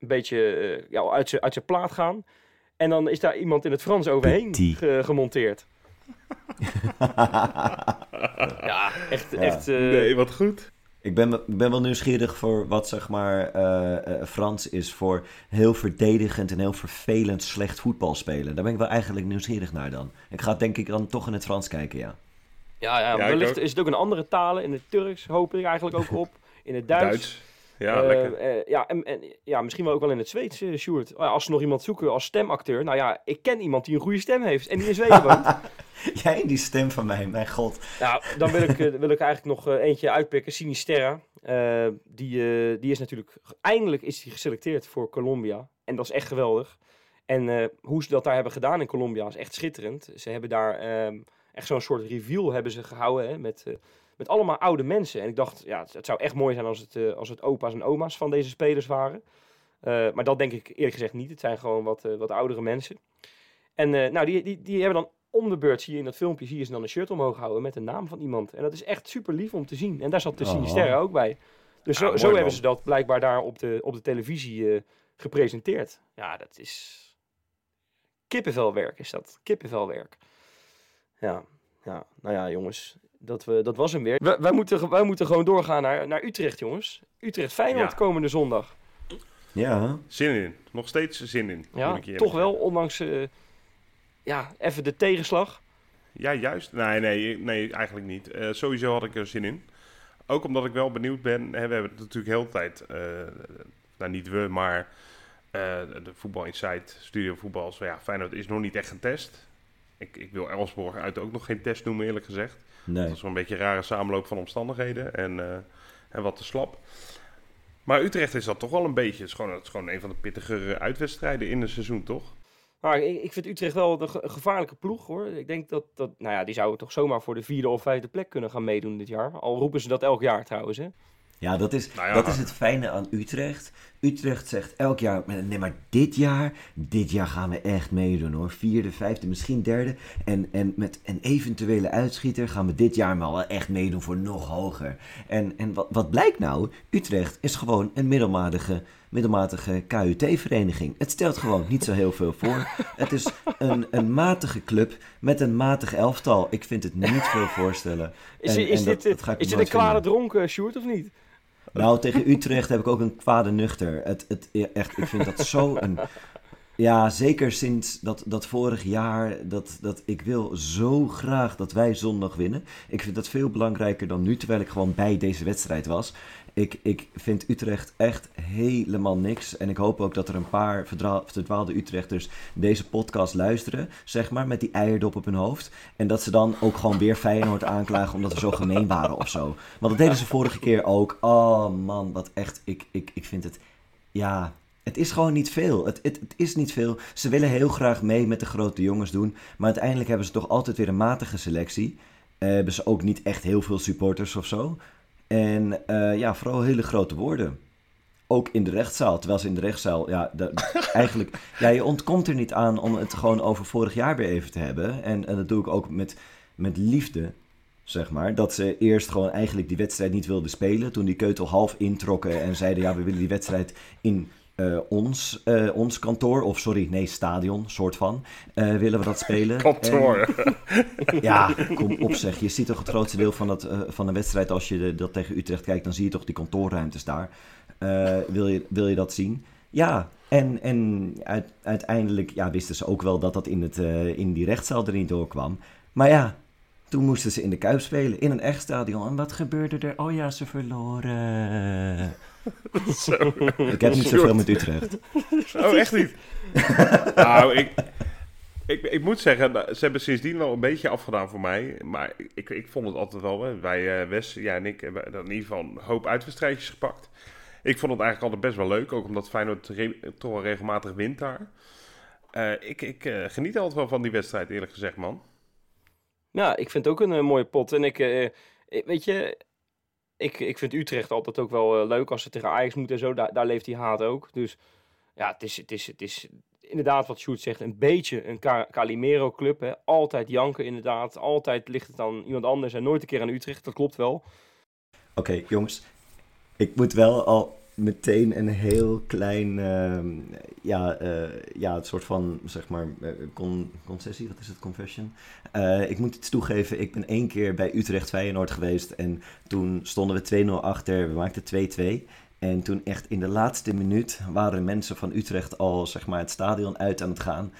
een beetje uh, ja, uit zijn uit zijn plaat gaan. En dan is daar iemand in het Frans overheen ge- gemonteerd. ja, echt... Ja. echt uh... Nee, wat goed. Ik ben, ik ben wel nieuwsgierig voor wat, zeg maar, uh, uh, Frans is voor heel verdedigend en heel vervelend slecht voetbal spelen. Daar ben ik wel eigenlijk nieuwsgierig naar dan. Ik ga denk ik dan toch in het Frans kijken, ja. Ja, ja, ja wellicht is het ook in andere talen. In het Turks hoop ik eigenlijk ook op. In het Duits. Duits. Ja, uh, uh, ja, en, en, ja, misschien wel ook wel in het Zweeds, uh, Sjoerd. Als ze nog iemand zoeken als stemacteur. Nou ja, ik ken iemand die een goede stem heeft en die in Zweden woont. Jij, die stem van mij, mijn god. Nou, dan wil ik, uh, wil ik eigenlijk nog uh, eentje uitpikken. Sinisterra. Uh, die, uh, die is natuurlijk, eindelijk is hij geselecteerd voor Colombia. En dat is echt geweldig. En uh, hoe ze dat daar hebben gedaan in Colombia is echt schitterend. Ze hebben daar um, echt zo'n soort reveal hebben ze gehouden, hè, met... Uh, Met allemaal oude mensen. En ik dacht, ja, het zou echt mooi zijn als het, uh, als het opa's en oma's van deze spelers waren. Uh, maar dat denk ik eerlijk gezegd niet. Het zijn gewoon wat, uh, wat oudere mensen. En uh, nou, die, die, die hebben dan om de beurt, zie je in dat filmpje, zie je ze dan een shirt omhoog houden met de naam van iemand. En dat is echt super lief om te zien. En daar zat de Sinisterra ook bij. Dus ja, zo, zo hebben ze dat blijkbaar daar op de, op de televisie uh, gepresenteerd. Ja, dat is... Kippenvelwerk is dat. Kippenvelwerk. Ja, ja. Nou ja, jongens... Dat, we, dat was hem weer. Wij, wij, moeten, wij moeten gewoon doorgaan naar, naar Utrecht, jongens. Utrecht Feyenoord ja. komende zondag. Ja. Zin in. Nog steeds zin in. Ja, toch wel, ondanks uh, ja, even de tegenslag. Ja, juist. Nee, nee, nee eigenlijk niet. Uh, sowieso had ik er zin in. Ook omdat ik wel benieuwd ben. Hè, we hebben het natuurlijk heel de tijd... Uh, nou, niet we, maar uh, de Voetbal Insight, Studio Voetbal. Ja, Feyenoord is nog niet echt getest. Ik, ik wil Elfsborg uit ook nog geen test noemen, eerlijk gezegd. Nee. Dat is wel een beetje een rare samenloop van omstandigheden en, uh, en wat te slap. Maar Utrecht is dat toch wel een beetje. Het is gewoon, het is gewoon een van de pittigere uitwedstrijden in het seizoen, toch? Nou, ik, ik vind Utrecht wel een, ge- een gevaarlijke ploeg, hoor. Ik denk dat, dat, nou ja, die zouden toch zomaar voor de vierde of vijfde plek kunnen gaan meedoen dit jaar. Al roepen ze dat elk jaar trouwens, hè? Ja, dat is, nou ja, dat is het fijne aan Utrecht. Utrecht zegt elk jaar, nee, maar dit jaar, dit jaar gaan we echt meedoen hoor. Vierde, vijfde, misschien derde. En, en met een eventuele uitschieter gaan we dit jaar wel echt meedoen voor nog hoger. En, en wat, wat blijkt nou? Utrecht is gewoon een middelmatige, middelmatige K U T-vereniging. Het stelt gewoon niet zo heel veel voor. Het is een, een matige club met een matig elftal. Ik vind het niet veel voorstellen. Is, en, is, en dat, dit, dat is dit een kwade dronken, Sjoerd, of niet? Nou, tegen Utrecht heb ik ook een kwade nuchter. Het, het, echt, ik vind dat zo een... Ja, zeker sinds dat, dat vorig jaar, dat, dat ik wil zo graag dat wij zondag winnen. Ik vind dat veel belangrijker dan nu, terwijl ik gewoon bij deze wedstrijd was. Ik, ik vind Utrecht echt helemaal niks. En ik hoop ook dat er een paar verdra- verdwaalde Utrechters deze podcast luisteren, zeg maar, met die eierdop op hun hoofd. En dat ze dan ook gewoon weer Feyenoord aanklagen omdat we zo gemeen waren of zo. Want dat deden ze vorige keer ook. Oh man, wat echt, ik, ik, ik vind het, ja... Het is gewoon niet veel. Het, het, het is niet veel. Ze willen heel graag mee met de grote jongens doen. Maar uiteindelijk hebben ze toch altijd weer een matige selectie. Uh, hebben ze ook niet echt heel veel supporters of zo. En uh, ja, vooral hele grote woorden. Ook in de rechtszaal. Terwijl ze in de rechtszaal... Ja, de, eigenlijk... Ja, je ontkomt er niet aan om het gewoon over vorig jaar weer even te hebben. En, en dat doe ik ook met, met liefde. Zeg maar, dat ze eerst gewoon eigenlijk die wedstrijd niet wilden spelen. Toen die keutel half introkken en zeiden... Ja, we willen die wedstrijd in... Uh, ons, uh, ons kantoor, of sorry, nee, stadion, soort van, uh, willen we dat spelen. Kantoor. En... Ja, kom op zeg. Je ziet toch het grootste deel van, dat, uh, van de wedstrijd, als je de, dat tegen Utrecht kijkt, dan zie je toch die kantoorruimtes daar. Uh, wil, je, wil je dat zien? Ja, en, en uit, uiteindelijk ja, wisten ze ook wel dat dat in, het, uh, in die rechtszaal er niet doorkwam. Maar ja, toen moesten ze in de Kuip spelen, in een echt stadion. En wat gebeurde er? Oh ja, ze verloren... Zo. Ik heb niet zoveel met Utrecht. Oh, echt niet? Nou, ik, ik, ik moet zeggen, ze hebben sindsdien wel een beetje afgedaan voor mij. Maar ik, ik vond het altijd wel, hè. Wij, Wes, jij en ik, hebben in ieder geval een hoop uitwedstrijdjes gepakt. Ik vond het eigenlijk altijd best wel leuk. Ook omdat Feyenoord re- toch wel regelmatig wint daar. Uh, ik ik uh, geniet altijd wel van die wedstrijd, eerlijk gezegd, man. Nou, ik vind het ook een uh, mooie pot. En ik, uh, weet je... Ik, ik vind Utrecht altijd ook wel uh, leuk als ze tegen Ajax moeten en zo. Daar, daar leeft die haat ook. Dus ja, het is, het is, het is inderdaad wat Sjoerd zegt. Een beetje een Ka- Calimero-club. Hè? Altijd janken inderdaad. Altijd ligt het aan iemand anders en nooit een keer aan Utrecht. Dat klopt wel. Oké, okay, jongens. Ik moet wel al meteen een heel klein... Uh, ja, uh, ja, het soort van, zeg maar, uh, con- concessie. Wat is het? Confession? Uh, ik moet iets toegeven. Ik ben één keer bij Utrecht Feyenoord geweest. En toen stonden we twee nul achter. We maakten twee twee. En toen echt in de laatste minuut waren mensen van Utrecht al, zeg maar, het stadion uit aan het gaan.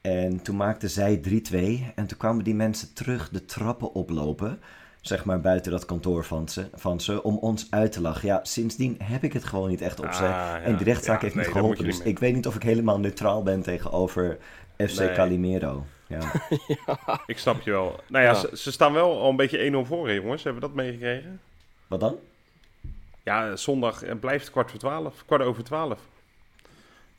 En toen maakten zij drie twee. En toen kwamen die mensen terug de trappen oplopen, zeg maar buiten dat kantoor van ze, van ze, om ons uit te lachen. Ja, sindsdien heb ik het gewoon niet echt op zich. Ah, ja. En die rechtszaak ja, heeft nee, niet geholpen. Niet dus mee. Ik weet niet of ik helemaal neutraal ben tegenover F C nee. Calimero. Ja. Ja. Ik snap je wel. Nou ja, ja. Ze, ze staan wel al een beetje één nul voor, hè, jongens. Hebben we dat meegekregen? Wat dan? Ja, zondag blijft kwart voor twaalf. Kwart over twaalf.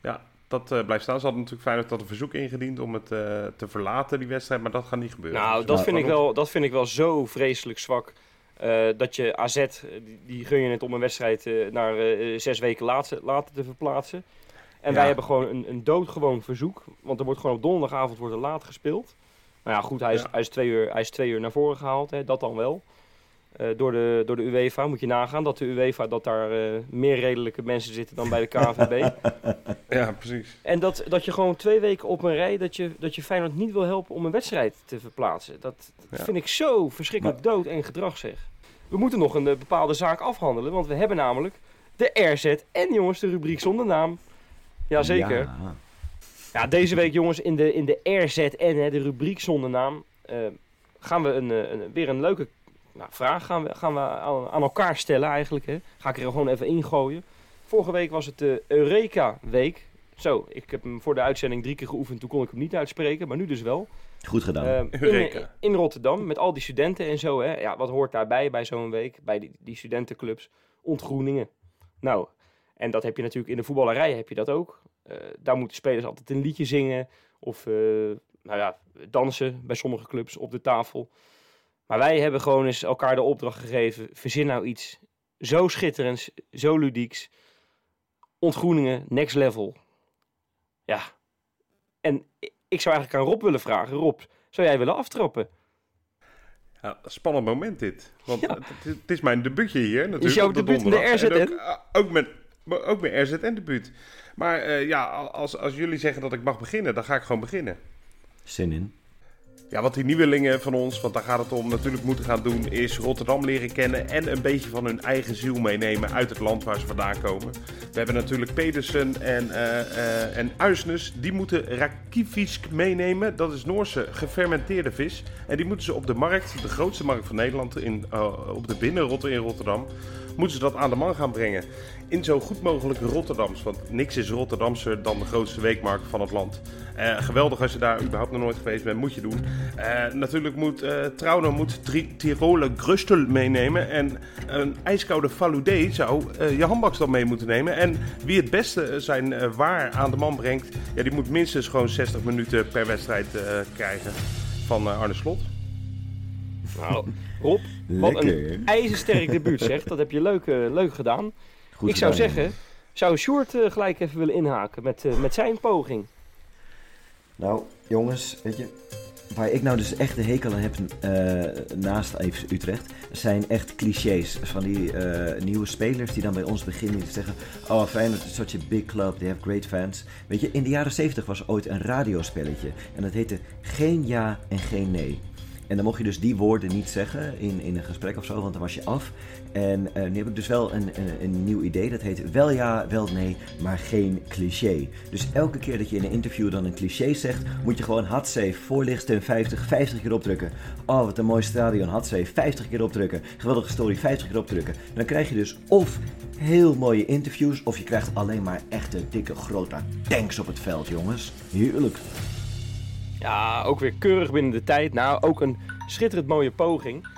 Ja, dat uh, blijft staan. Ze hadden natuurlijk Feyenoord dat een verzoek ingediend om het uh, te verlaten, die wedstrijd. Maar dat gaat niet gebeuren. Nou, dus dat, nou vind ik wel, dat vind ik wel zo vreselijk zwak. Uh, dat je A Z, die, die gun je het om een wedstrijd uh, naar uh, zes weken later, later te verplaatsen. En ja. wij hebben gewoon een, een doodgewoon verzoek. Want er wordt gewoon op donderdagavond wordt er laat gespeeld. Nou ja, goed, hij is, ja. hij is, twee, uur, hij is twee uur naar voren gehaald. Hè, dat dan wel. Uh, door, de, door de UEFA moet je nagaan dat de UEFA dat daar uh, meer redelijke mensen zitten dan bij de K N V B. Ja, precies. En dat, dat je gewoon twee weken op een rij dat je, dat je Feyenoord niet wil helpen om een wedstrijd te verplaatsen. Dat, dat ja. vind ik zo verschrikkelijk maar... dood en gedrag zeg. We moeten nog een uh, bepaalde zaak afhandelen, want we hebben namelijk de R Z N, jongens, de rubriek zonder naam. Jazeker. Ja. Ja, deze week, jongens, in de, in de R Z N, hè, de rubriek zonder naam, uh, gaan we een, een, weer een leuke nou, vraag gaan we, gaan we aan, aan elkaar stellen eigenlijk. Hè. Ga ik er gewoon even ingooien. Vorige week was het de Eureka-week. Zo, ik heb hem voor de uitzending drie keer geoefend. Toen kon ik hem niet uitspreken, maar nu dus wel. Goed gedaan. Uh, Eureka. In, in Rotterdam, met al die studenten en zo. Hè. Ja, wat hoort daarbij bij zo'n week? Bij die, die studentenclubs. Ontgroeningen. Nou, en dat heb je natuurlijk in de voetballerij heb je dat ook. Uh, daar moeten spelers altijd een liedje zingen. Of uh, nou ja, dansen bij sommige clubs op de tafel. Maar wij hebben gewoon eens elkaar de opdracht gegeven, verzin nou iets zo schitterend, zo ludieks. Ontgroeningen, next level. Ja. En ik zou eigenlijk aan Rob willen vragen. Rob, zou jij willen aftrappen? Ja, spannend moment dit. Want ja. het, het is mijn debuutje hier natuurlijk. Is jouw debuut in de R Z N? Ook, ook met... Ook mijn R Z N-debuut. Maar uh, ja, als, als jullie zeggen dat ik mag beginnen, dan ga ik gewoon beginnen. Zin in. Ja, wat die nieuwelingen van ons, want daar gaat het om, natuurlijk moeten gaan doen, is Rotterdam leren kennen en een beetje van hun eigen ziel meenemen uit het land waar ze vandaan komen. We hebben natuurlijk Pedersen en, uh, uh, en Uisnes, die moeten rakiefisk meenemen. Dat is Noorse gefermenteerde vis. En die moeten ze op de markt, de grootste markt van Nederland, in, uh, op de binnenrotte in Rotterdam, moeten ze dat aan de man gaan brengen. In zo goed mogelijk Rotterdams, want niks is Rotterdamser dan de grootste weekmarkt van het land. Uh, geweldig als je daar überhaupt nog nooit geweest bent, moet je doen. Uh, natuurlijk moet uh, Trauner moet tri- Tiroler Grustel meenemen en een ijskoude Faludé zou uh, je handbaks dan mee moeten nemen. En wie het beste zijn uh, waar aan de man brengt, ja, die moet minstens gewoon zestig minuten per wedstrijd uh, krijgen van uh, Arne Slot. Nou, Rob, wat lekker, een ijzersterk debuut zeg, dat heb je leuk, uh, leuk gedaan. Goed ik gedaan, zou zeggen, ja. zou Sjoerd uh, gelijk even willen inhaken met, uh, met zijn poging. Nou, jongens, weet je, waar ik nou dus echt de hekel aan heb uh, naast even Utrecht, zijn echt clichés van die uh, nieuwe spelers die dan bij ons beginnen te zeggen, oh Feyenoord is such a big club, they have great fans. Weet je, in de jaren zeventig was ooit een radiospelletje en dat heette Geen Ja en Geen Nee. En dan mocht je dus die woorden niet zeggen in, in een gesprek of zo, want dan was je af. En uh, nu heb ik dus wel een, een, een nieuw idee, dat heet wel ja, wel nee, maar geen cliché. Dus elke keer dat je in een interview dan een cliché zegt, moet je gewoon Hatsa, voorlichten vijftig, vijftig keer opdrukken. Oh, wat een mooi stadion, Hatsa, vijftig keer opdrukken. Geweldige story, vijftig keer opdrukken. En dan krijg je dus of heel mooie interviews, of je krijgt alleen maar echte, dikke, grote tanks op het veld, jongens. Heerlijk. Ja, ook weer keurig binnen de tijd. Nou, ook een schitterend mooie poging.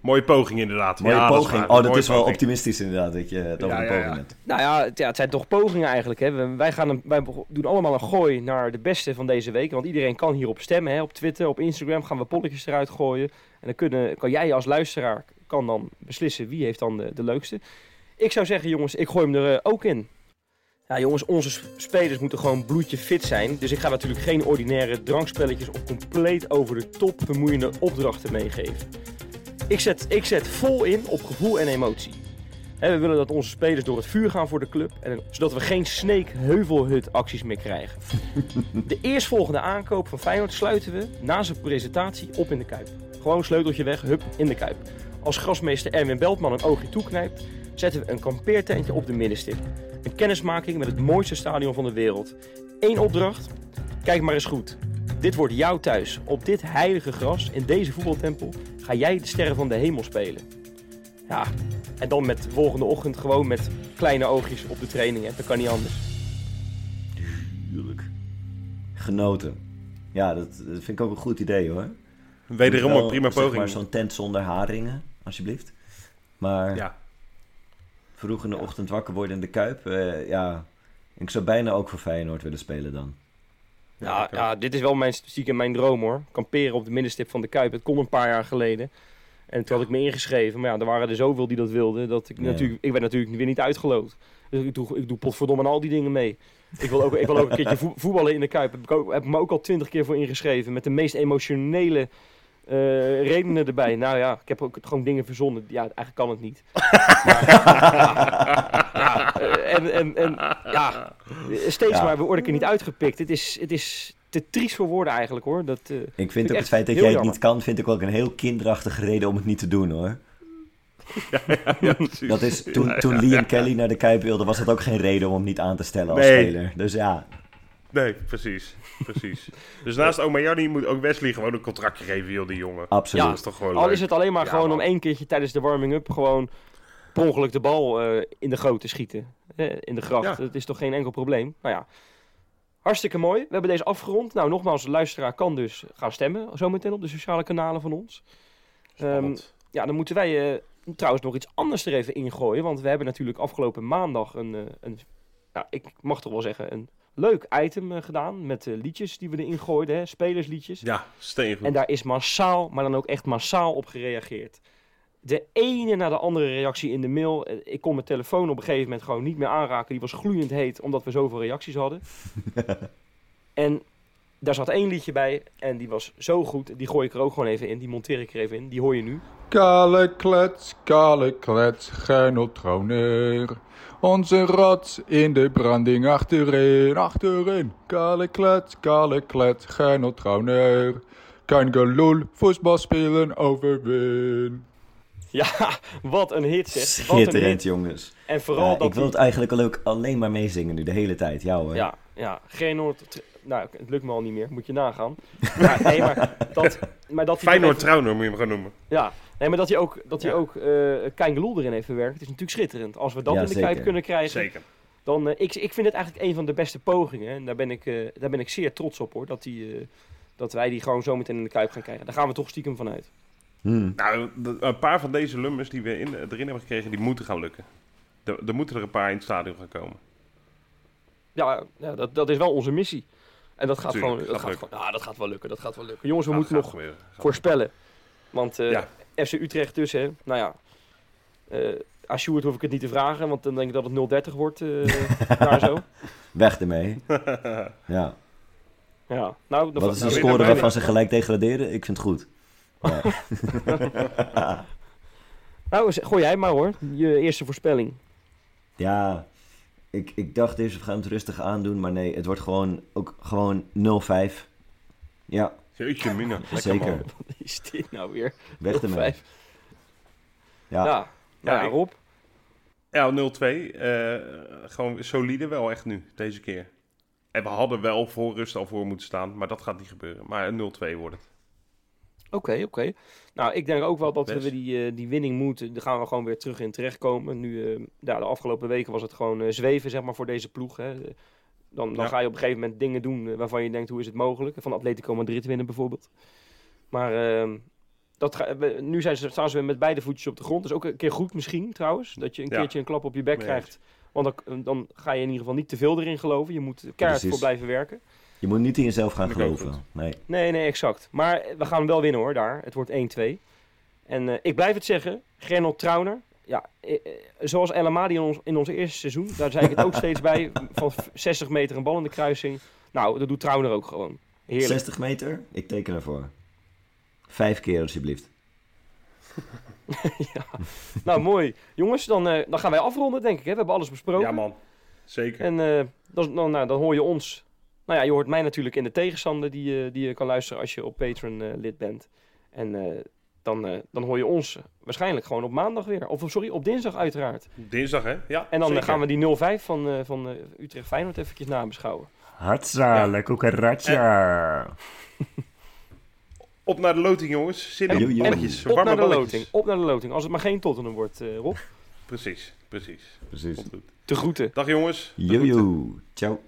Mooie poging inderdaad. Mooie ja, poging. Dat oh, dat mooie is poging. Wel optimistisch inderdaad, dat je het over ja, een poging ja, ja. hebt. Nou ja het, ja, het zijn toch pogingen eigenlijk. Hè. Wij, gaan een, wij doen allemaal een gooi naar de beste van deze week. Want iedereen kan hierop stemmen. Hè. Op Twitter, op Instagram gaan we polletjes eruit gooien. En dan kunnen, kan jij als luisteraar kan dan beslissen wie heeft dan de, de leukste. Ik zou zeggen jongens, ik gooi hem er uh, ook in. Ja jongens, onze spelers moeten gewoon bloedje fit zijn. Dus ik ga natuurlijk geen ordinaire drankspelletjes of compleet over de top vermoeiende opdrachten meegeven. Ik zet, ik zet vol in op gevoel en emotie. He, we willen dat onze spelers door het vuur gaan voor de club. En, zodat we geen Snake-Heuvelhut acties meer krijgen. De eerstvolgende aankoop van Feyenoord sluiten we na zijn presentatie op in de Kuip. Gewoon sleuteltje weg, hup, in de Kuip. Als grasmeester Erwin Beltman een oogje toeknijpt, zetten we een kampeertentje op de middenstip. Een kennismaking met het mooiste stadion van de wereld. Eén opdracht? Kijk maar eens goed. Dit wordt jouw thuis. Op dit heilige gras, in deze voetbaltempel, ga jij de sterren van de hemel spelen. Ja, en dan met de volgende ochtend gewoon met kleine oogjes op de training. Hè. Dat kan niet anders. Tuurlijk. Genoten. Ja, dat, dat vind ik ook een goed idee hoor. Wederom een prima poging. Zeg maar zo'n tent zonder haringen, alsjeblieft. Maar... ja. Vroeg in de ochtend wakker worden in de Kuip. Uh, ja, ik zou bijna ook voor Feyenoord willen spelen dan. Ja, ja, dit is wel mijn stiekem mijn droom hoor. Kamperen op de middenstip van de Kuip. Het kon een paar jaar geleden. En toen had ik me ingeschreven. Maar ja, er waren er zoveel die dat wilden. Dat ik, nee. natuurlijk, ik ben natuurlijk weer niet uitgeloot. Dus ik doe, ik doe potverdomme al die dingen mee. Ik wil ook, ik wil ook een keertje voetballen in de Kuip. Heb ik ook, heb me ook al twintig keer voor ingeschreven. Met de meest emotionele... Uh, redenen erbij. Nou ja, ik heb ook gewoon dingen verzonnen. Ja, eigenlijk kan het niet. Maar, ja, ja, en, en, en ja, steeds ja. maar we worden er niet uitgepikt. Het is, het is te triest voor woorden eigenlijk hoor. Dat, uh, ik vind, vind ook het feit dat jij het jammer. niet kan, vind ik ook een heel kinderachtige reden om het niet te doen hoor. Ja, ja, ja, dat is, toen, ja, ja, toen Lee en ja, ja. Kelly naar de Kuip wilden, was dat ook geen reden om hem niet aan te stellen als nee. speler. Dus ja... Nee, precies. precies. Dus naast Omayani moet ook Wesley gewoon een contractje geven, joh, die jongen. Absoluut. Ja, dat is toch gewoon al leuk. Is het alleen maar ja, gewoon man. om één keertje tijdens de warming-up gewoon per ongeluk de bal uh, in de goot te schieten. Eh, in de gracht. Ja. Dat is toch geen enkel probleem. Nou ja, hartstikke mooi. We hebben deze afgerond. Nou, nogmaals, de luisteraar kan dus gaan stemmen zometeen op de sociale kanalen van ons. Um, ja, dan moeten wij uh, trouwens nog iets anders er even ingooien. Want we hebben natuurlijk afgelopen maandag een, uh, een nou, ik mag toch wel zeggen, een leuk item gedaan met uh, liedjes die we erin gooiden, hè? Spelersliedjes. Ja, steengoed. En daar is massaal, maar dan ook echt massaal op gereageerd. de ene na de andere reactie in de mail. Ik kon mijn telefoon op een gegeven moment gewoon niet meer aanraken. Die was gloeiend heet, omdat we zoveel reacties hadden. En daar zat één liedje bij en die was zo goed. Die gooi ik er ook gewoon even in. Die monteer ik er even in. Die hoor je nu. Kale klets, kale klets, Gernot Trauner. Onze rots in de branding achterin, achterin. Kale klets, kale klets, Gernot Trauner. Kein Gelul, voetbal spelen, overwin. Ja, wat een hit zeg. Schitterend, jongens. En vooral uh, dat ik wil het eigenlijk al ook alleen maar meezingen nu, de hele tijd. Ja hoor. Ja, ja. Gernot... Nou, het lukt me al niet meer. Moet je nagaan. Maar, nee, maar dat... Maar dat Feyenoord even... Trauner moet je hem gaan noemen. Ja, nee, maar dat hij ook, dat hij ja. ook uh, Kein Gelul erin heeft verwerkt, is natuurlijk schitterend. Als we dat ja, in de Kuip kunnen krijgen... Zeker. Dan, uh, ik, ik vind het eigenlijk een van de beste pogingen. En daar ben ik, uh, daar ben ik zeer trots op, hoor. Dat, die, uh, dat wij die gewoon zo meteen in de Kuip gaan krijgen. Daar gaan we toch stiekem vanuit. Hmm. Nou, een paar van deze lummers die we in, erin hebben gekregen, die moeten gaan lukken. Er, er moeten er een paar in het stadion gaan komen. Ja, ja dat, dat is wel onze missie. En dat gaat Natuurlijk, gewoon... Dat gaat, gaat gewoon nou, dat gaat wel lukken, dat gaat wel lukken. Jongens, we nou, moeten nog gebeuren, voorspellen. Want uh, ja. F C Utrecht dus, hè. Nou ja, uh, aan Sjoerd hoef ik het niet te vragen, want dan denk ik dat het nul dertig wordt. Uh, daar zo. Weg ermee. ja. ja. Nou, dat Wat is de nou, score nou, waarvan ze gelijk degraderen? Ik vind het goed. Oh. nou, gooi jij maar hoor. Je eerste voorspelling. Ja... Ik, ik dacht eerst, we gaan het rustig aandoen, maar nee, het wordt gewoon, ook gewoon nul vijf. Ja. Jeetje, mina. Zeker. Man. Wat is dit nou weer? Weg ermee. Ja. Ja, ja, ja, Rob. Ja, nul twee. Uh, gewoon solide wel echt nu, deze keer. En we hadden wel voor rust al voor moeten staan, maar dat gaat niet gebeuren. Maar nul twee wordt het. Oké, okay, oké. Okay. Nou, ik denk ook wel dat Best. we die, uh, die winning moeten. Daar gaan we gewoon weer terug in terechtkomen. Nu, uh, ja, de afgelopen weken was het gewoon uh, zweven, zeg maar, voor deze ploeg. Hè. Dan, dan ja. ga je op een gegeven moment dingen doen waarvan je denkt, hoe is het mogelijk? Van Atletico Madrid winnen bijvoorbeeld. Maar uh, dat ga, we, nu zijn ze, staan ze weer met beide voetjes op de grond. Dus ook een keer goed misschien, trouwens. Dat je een ja. keertje een klap op je bek nee. krijgt. Want dan, dan ga je in ieder geval niet te veel erin geloven. Je moet keihard voor blijven werken. Je moet niet in jezelf gaan geloven. Nee. nee, nee, exact. Maar we gaan hem wel winnen hoor, daar. Het wordt één twee. En uh, ik blijf het zeggen, Gernot Trauner. Ja, eh, zoals El Amadi in, ons, in ons eerste seizoen. Daar zei ik het ook steeds bij. Van zestig meter een bal in de kruising. Nou, dat doet Trauner ook gewoon. Heerlijk. zestig meter? Ik teken ervoor. Vijf keer alsjeblieft. ja. Nou, mooi. Jongens, dan, uh, dan gaan wij afronden denk ik. Hè? We hebben alles besproken. Ja man, zeker. En uh, dan, dan, nou, dan hoor je ons... Nou ja, je hoort mij natuurlijk in de tegenstander die, uh, die je kan luisteren als je op Patreon uh, lid bent. En uh, dan, uh, dan hoor je ons waarschijnlijk gewoon op maandag weer. Of sorry, op dinsdag uiteraard. Dinsdag hè? Ja. En dan zeker. gaan we die nul vijf van, uh, van uh, Utrecht Feyenoord eventjes nabeschouwen. Hatsa, ja. lekker kukaratja. Op naar de loting jongens. Zin in balletjes. Op naar de loting. Op naar de loting. Als het maar geen Tottenham wordt, uh, Rob. Precies, precies. Precies. Te groeten. Dag jongens. Jojo. Ciao.